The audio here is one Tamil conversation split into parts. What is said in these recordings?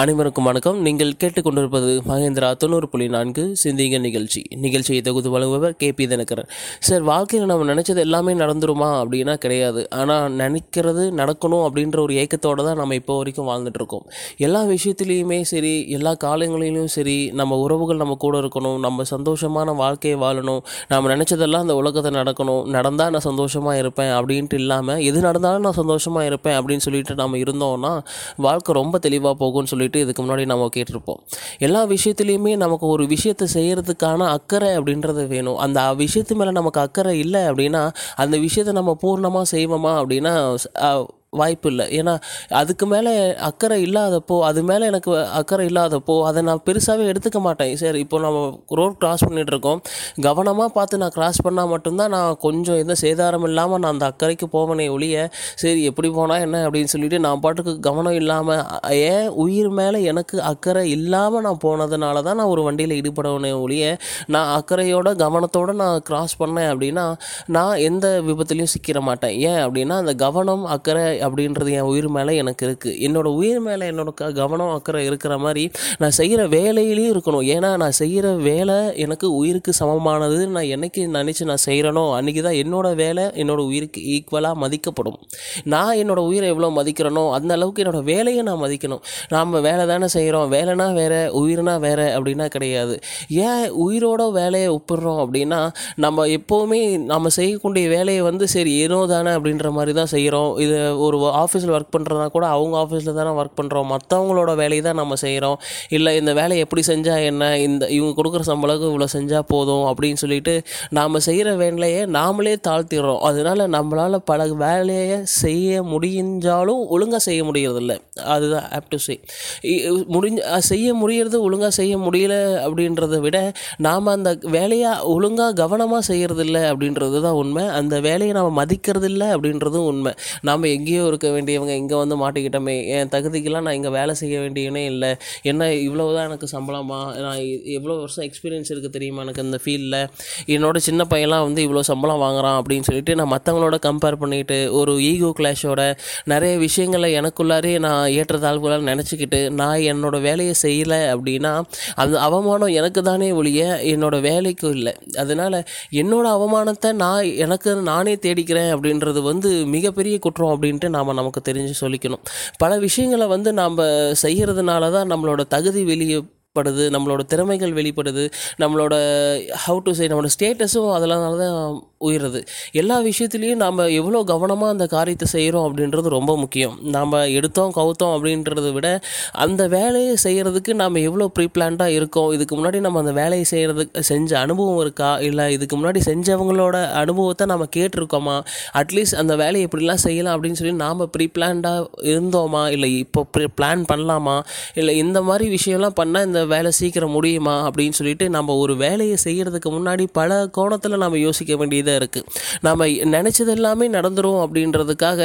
அனைவருக்கும் வணக்கம். நீங்கள் கேட்டுக்கொண்டிருப்பது மகேந்திரா 90.4 சிந்திங்க நிகழ்ச்சி. நிகழ்ச்சியை தொகுதி வழங்குபவர் கே பி தினகரன். சார், வாழ்க்கையில் நம்ம நினச்சது எல்லாமே நடந்துருமா அப்படின்னா கிடையாது. ஆனால் நினைக்கிறது நடக்கணும் அப்படின்ற ஒரு ஏக்கத்தோடு தான் நம்ம இப்போ வரைக்கும் வாழ்ந்துட்டுருக்கோம். எல்லா விஷயத்துலேயுமே சரி, எல்லா காலங்களிலும் சரி, நம்ம உறவுகள் நம்ம கூட இருக்கணும், நம்ம சந்தோஷமான வாழ்க்கையை வாழணும், நம்ம நினச்சதெல்லாம் அந்த உலகத்தை நடக்கணும், நடந்தால் நான் சந்தோஷமாக இருப்பேன் அப்படின்ட்டு இல்லாமல் எது நடந்தாலும் நான் சந்தோஷமாக இருப்பேன் அப்படின்னு சொல்லிட்டு நம்ம இருந்தோம்னா வாழ்க்கை ரொம்ப தெளிவாக போகும்னு சொல்லி இதுக்கு முன்னாடி நம்ம கேட்டிருப்போம். எல்லா விஷயத்துலையுமே நமக்கு ஒரு விஷயத்தை செய்யறதுக்கான அக்கறை அப்படின்றது வேணும். அந்த விஷயத்து மேலே நமக்கு அக்கறை இல்லை அப்படின்னா அந்த விஷயத்தை நம்ம பூர்ணமாக செய்வோமா அப்படின்னா வாய்ப்பு இல்லை. ஏன்னா அதுக்கு மேலே அக்கறை இல்லாதப்போ, அது மேலே எனக்கு அக்கறை இல்லாதப்போ அதை நான் பெருசாகவே எடுத்துக்க மாட்டேன். சரி, இப்போ நம்ம ரோட் க்ராஸ் பண்ணிகிட்ருக்கோம், கவனமாக பார்த்து நான் க்ராஸ் பண்ணால் மட்டும்தான் நான் கொஞ்சம் எந்த சேதாரம் இல்லாமல் நான் அந்த அக்கறைக்கு போவனே ஒழிய, சரி எப்படி போனால் என்ன அப்படின்னு சொல்லிட்டு நான் பாட்டுக்கு கவனம் இல்லாமல் ஏன் உயிர் மேலே எனக்கு அக்கறை இல்லாமல் நான் போனதுனால தான் நான் ஒரு வண்டியில் ஈடுபடவனே ஒழிய, நான் அக்கறையோட கவனத்தோடு நான் க்ராஸ் பண்ணேன் அப்படின்னா நான் எந்த விபத்துலையும் சிக்கிற மாட்டேன். ஏன் அப்படின்னா அந்த கவனம் அக்கறை அப்படின்றது என் உயிர் மேலே எனக்கு இருக்குது. என்னோடய உயிர் மேலே என்னோட கவனம் அக்கறை இருக்கிற மாதிரி நான் செய்கிற வேலையிலையும் இருக்கணும். ஏன்னா நான் செய்கிற வேலை எனக்கு உயிருக்கு சமமானது. நான் என்னைக்கு நினச்சி நான் செய்கிறனோ அன்றைக்கி தான் என்னோடய வேலை என்னோடய உயிருக்கு ஈக்குவலாக மதிக்கப்படும். நான் என்னோடய உயிரை எவ்வளோ மதிக்கிறனோ அந்த அளவுக்கு என்னோடய வேலையை நான் மதிக்கணும். நாம் வேலை தானே செய்கிறோம், வேலைனா வேறு உயிர்னா வேறு அப்படின்னா கிடையாது. ஏன் உயிரோட வேலையை ஒப்பிடுறோம் அப்படின்னா நம்ம எப்போவுமே நம்ம செய்யக்கூடிய வேலையை வந்து சரி ஏனோ தானே அப்படின்ற மாதிரி தான் செய்கிறோம். இதை ஒரு ஆஃபீஸில் ஒர்க் பண்ணுறதுனா கூட அவங்க ஆஃபீஸில் தானே ஒர்க் பண்ணுறோம், மற்றவங்களோட வேலையை தான் நம்ம செய்கிறோம். இல்லை இந்த வேலையை எப்படி செஞ்சால் என்ன, இவங்க கொடுக்குற சம்பளத்துக்கு இவ்வளோ செஞ்சால் போதும் அப்படின்னு சொல்லிட்டு நாம் செய்கிற வேலையை நாமளே தாழ்த்திடுறோம். அதனால் நம்மளால் பல வேலையை செய்ய முடிஞ்சாலும் ஒழுங்காக செய்ய முடியறதில்ல. அதுதான் ஆப் டு சே முடியறது ஒழுங்காக செய்ய முடியல அப்படின்றத விட நாம் அந்த வேலையை ஒழுங்காக கவனமாக செய்கிறதில்ல அப்படின்றது தான் உண்மை. அந்த வேலையை நாம் மதிக்கிறதில்ல அப்படின்றதும் உண்மை. நாம் எங்கேயோ இருக்க வேண்டியவங்க இங்கே வந்து மாட்டிக்கிட்டோமே, என் தகுதிக்கெல்லாம் நான் இங்கே வேலை செய்ய வேண்டியவனே இல்லை, என்ன இவ்வளோதான் எனக்கு சம்பளமா, நான் எவ்வளோ வருஷம் எக்ஸ்பீரியன்ஸ் இருக்குது தெரியுமா எனக்கு இந்த ஃபீல்டில், என்னோட சின்ன பையன்லாம் வந்து இவ்வளோ சம்பளம் வாங்குகிறான் அப்படின்னு சொல்லிட்டு நான் மற்றவங்களோட கம்பேர் பண்ணிட்டு ஒரு ஈகோ கிளாஷோட நிறைய விஷயங்களை எனக்குள்ளாரே நான் ஏற்றத்தாழ்வுகளாக நினச்சிக்கிட்டு நான் என்னோடய வேலையை செய்யலை அப்படின்னா அது அவமானம் எனக்கு தானே ஒழிய என்னோடய வேலைக்கும் இல்லை. அதனால் என்னோடய அவமானத்தை நான் எனக்கு நானே தேடிக்கிறேன் அப்படின்றது வந்து மிகப்பெரிய குற்றம் அப்படின்ட்டு நாம் நமக்கு தெரிஞ்சு சொல்லிக்கணும். பல விஷயங்களை வந்து நாம் செய்கிறதுனால தான் நம்மளோட தகுதி வெளிப்படுது, நம்மளோட திறமைகள் வெளிப்படுது, நம்மளோட ஹவு டு சே நம்மளோட ஸ்டேட்டஸும் அதனால தான் உயருது. எல்லா விஷயத்துலேயும் நாம் எவ்வளோ கவனமாக அந்த காரியத்தை செய்கிறோம் அப்படின்றது ரொம்ப முக்கியம். நாம் எடுத்தோம் கவுத்தோம் அப்படின்றத விட அந்த வேலையை செய்கிறதுக்கு நாம் எவ்வளோ ப்ரீப்ளான்டாக இருக்கோம், இதுக்கு முன்னாடி நம்ம அந்த வேலையை செய்கிறதுக்கு செஞ்ச அனுபவம் இருக்கா, இல்லை இதுக்கு முன்னாடி செஞ்சவங்களோட அனுபவத்தை நம்ம கேட்டிருக்கோமா, அட்லீஸ்ட் அந்த வேலையை எப்படிலாம் செய்யலாம் அப்படின்னு சொல்லி நாம் ப்ரீப்ளான்டாக இருந்தோமா, இல்லை இப்போ பிளான் பண்ணலாமா, இல்லை இந்த மாதிரி விஷயம்லாம் பண்ணால் இந்த வேலை சீக்கிரம் முடியுமா அப்படின்னு சொல்லிட்டு நம்ம ஒரு வேலையை செய்கிறதுக்கு முன்னாடி பல கோணத்தில் நாம் யோசிக்க வேண்டியது இருக்கு. நாம நினைச்சது எல்லாமே நடந்துரும் அப்படின்றதுக்காக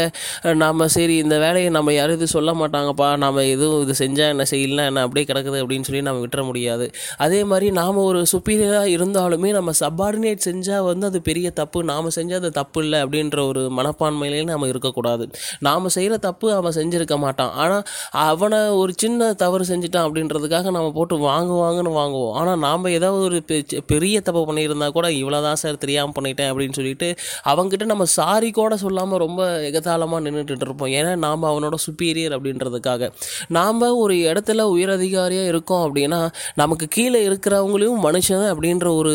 நாம சரி இந்த வேலையை நம்ம யாரும் இது சொல்ல மாட்டாங்கப்பா, நாம எதுவும் இது செஞ்சா என்ன செய்யல என்ன அப்படியே கிடக்குது அப்படின்னு சொல்லி நம்ம விட்டுற முடியாது. அதே மாதிரி நாம ஒரு சுப்பீரியரா இருந்தாலுமே நம்ம சப்பார்டினேட் செஞ்சா வந்து அது பெரிய தப்பு, நாம செஞ்சா அது தப்பு இல்லை அப்படின்ற ஒரு மனப்பான்மையிலேயே நாம இருக்கக்கூடாது. நாம செய்யற தப்பு அவன் செஞ்சிருக்க மாட்டான், ஆனா அவனை ஒரு சின்ன தவறு செஞ்சுட்டான் அப்படின்றதுக்காக நம்ம போட்டு வாங்குவோம். ஆனா நாம ஏதாவது ஒரு பெரிய தப்பு பண்ணியிருந்தா கூட இவ்வளவுதான் சார் தெரியாம பண்ணிட்டேன் அப்படின்னு சொல்லிட்டு அவங்ககிட்ட நம்ம சாரி கூட சொல்லாமல் ரொம்ப எகதாளமாக நின்றுட்டு இருப்போம். ஏன்னா நாம் அவனோட சுப்பீரியர் அப்படின்றதுக்காக. நாம் ஒரு இடத்துல உயரதிகாரியாக இருக்கோம் அப்படின்னா நமக்கு கீழே இருக்கிறவங்களையும் மனுஷன் அப்படின்ற ஒரு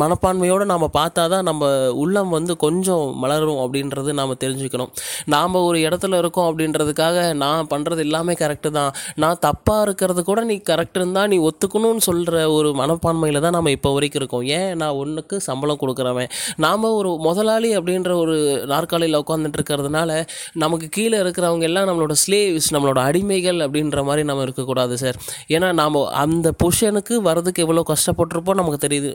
மனப்பான்மையோடு நாம் பார்த்தா தான் நம்ம உள்ளம் வந்து கொஞ்சம் மலரும் அப்படின்றது நாம் தெரிஞ்சுக்கணும். நாம் ஒரு இடத்துல இருக்கோம் அப்படின்றதுக்காக நான் பண்ணுறது எல்லாமே கரெக்டு தான், நான் தப்பாக இருக்கிறது கூட நீ கரெக்டுன்னு தான் நீ ஒத்துக்கணும்னு சொல்கிற ஒரு மனப்பான்மையில் தான் நம்ம இப்போ வரைக்கும் இருக்கோம். ஏன் நான் ஒன்றுக்கு சம்பளம் கொடுக்குறவன், நாம் ஒரு முதலாளி அப்படின்ற ஒரு நாற்காலியில் உட்காந்துட்டு இருக்கிறதுனால நமக்கு கீழே இருக்கிறவங்க எல்லாம் நம்மளோட ஸ்லேவ்ஸ், நம்மளோட அடிமைகள் அப்படின்ற மாதிரி நம்ம இருக்கக்கூடாது சார். ஏன்னா நாம் அந்த பொசிஷனுக்கு வர்றதுக்கு எவ்வளோ கஷ்டப்பட்டிருப்போம் நமக்கு தெரியுது.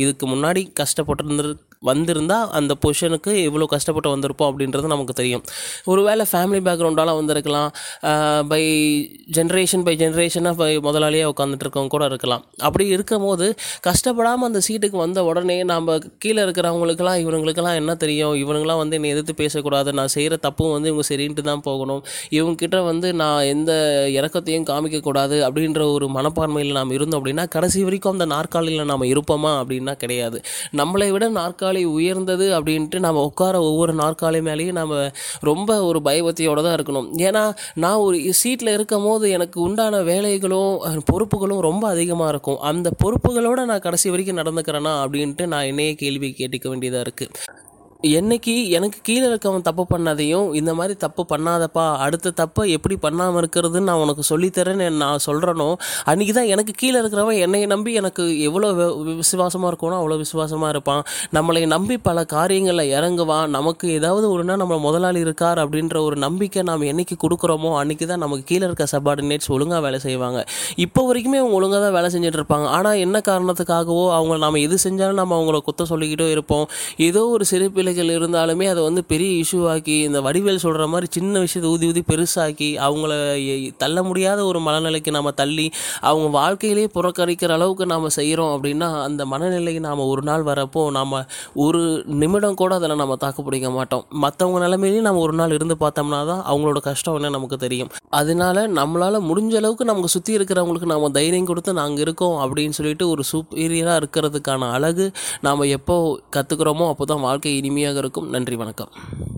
இதுக்கு முன்னாடி கஷ்டப்பட்டிருந்திருக்கு வந்திருந்தால் அந்த பொசிஷனுக்கு எவ்வளோ கஷ்டப்பட்டு வந்திருப்போம் அப்படின்றது நமக்கு தெரியும். ஒருவேளை ஃபேமிலி பேக்ரவுண்டால் வந்திருக்கலாம், ஜென்ரேஷன் பை ஜென்ரேஷனாக முதலாளியாக உட்காந்துட்டு இருக்கவங்க கூட இருக்கலாம். அப்படி இருக்கும் போது கஷ்டப்படாமல் அந்த சீட்டுக்கு வந்த உடனே நம்ம கீழே இருக்கிறவங்களுக்கெல்லாம் இவங்களுக்கெல்லாம் என்ன தெரியும், இவங்களாம் வந்து என்னை எதிர்த்து பேசக்கூடாது, நான் செய்கிற தப்பும் வந்து இவங்க சரின்ட்டு தான் போகணும், இவங்ககிட்ட வந்து நான் எந்த இறக்கத்தையும் காமிக்கக்கூடாது அப்படின்ற ஒரு மனப்பான்மையில் நாம் இருந்தோம் அப்படின்னா கடைசி வரைக்கும் அந்த நாற்காலியில் நாம் இருப்போமா அப்படின்னா கிடையாது. நம்மளை விட நாற்காலி உயர்ந்தது அப்படின்ட்டு நம்ம உட்கார ஒவ்வொரு நாற்காலி மேலேயும் நம்ம ரொம்ப ஒரு பயபக்தியோடு தான் இருக்கணும். ஏன்னா நான் ஒரு சீட்டில் இருக்கும் போது எனக்கு உண்டான வேலைகளும் பொறுப்புகளும் ரொம்ப அதிகமாக இருக்கும். அந்த பொறுப்புகளோடு நான் கடைசி வரைக்கும் நடந்துக்கிறேன்னா அப்படின்ட்டு நான் என்னையே கேள்வி கேட்டுக்க வேண்டியதாக இருக்குது. என்னைக்கு எனக்கு கீழே இருக்கவன் தப்பு பண்ணதையும் இந்த மாதிரி தப்பு பண்ணாதப்பா, அடுத்த தப்பை எப்படி பண்ணாமல் இருக்கிறதுன்னு நான் உனக்கு சொல்லித்தரேன்னு நான் சொல்கிறேனோ அன்றைக்கி தான் எனக்கு கீழே இருக்கிறவன் என்னை நம்பி எனக்கு எவ்வளோ விசுவாசமாக இருக்கணும் அவ்வளோ விசுவாசமாக இருப்பான், நம்மளை நம்பி பல காரியங்களில் இறங்குவான். நமக்கு ஏதாவது ஒன்றுனா நம்ம முதலாளி இருக்கார் அப்படின்ற ஒரு நம்பிக்கை நாம் என்றைக்கு கொடுக்குறோமோ அன்றைக்கி தான் நமக்கு கீழே இருக்க சப்பார்டினேட்ஸ் ஒழுங்காக வேலை செய்வாங்க. இப்போ வரைக்குமே அவங்க ஒழுங்காக தான் வேலை செஞ்சுட்டு இருப்பாங்க. ஆனால் என்ன காரணத்துக்காகவோ அவங்க நாம் எது செஞ்சாலும் நம்ம அவங்கள குற்றம் சொல்லிக்கிட்டே இருப்போம். ஏதோ ஒரு சிறப்பில் இருந்தாலுமே அதை வந்து பெரிய இஷ்யூ ஆக்கி, இந்த வடிவேல் சொல்கிற மாதிரி சின்ன விஷயத்தை ஊதி ஊதி பெருசாக்கி அவங்கள தள்ள முடியாத ஒரு மனநிலைக்கு நாம் தள்ளி அவங்க வாழ்க்கையிலே புறக்கணிக்கிற அளவுக்கு நாம் செய்கிறோம் அப்படின்னா அந்த மனநிலைக்கு நாம் ஒரு நாள் வரப்போ நாம் ஒரு நிமிடம் கூட அதில் நம்ம தாக்கு பிடிக்க மாட்டோம். மற்றவங்க நிலைமையிலேயே நம்ம ஒரு நாள் இருந்து பார்த்தோம்னா தான் அவங்களோட கஷ்டம் என்ன நமக்கு தெரியும். அதனால நம்மளால் முடிஞ்ச அளவுக்கு நமக்கு சுற்றி இருக்கிறவங்களுக்கு நாம் தைரியம் கொடுத்து நாங்கள் இருக்கோம் அப்படின்னு சொல்லிட்டு ஒரு சூப்பீரியராக இருக்கிறதுக்கான அழகு நாம் எப்போ கற்றுக்கிறோமோ அப்போ தான் வாழ்க்கை இனிமையாக இருக்கும். நன்றி, வணக்கம்.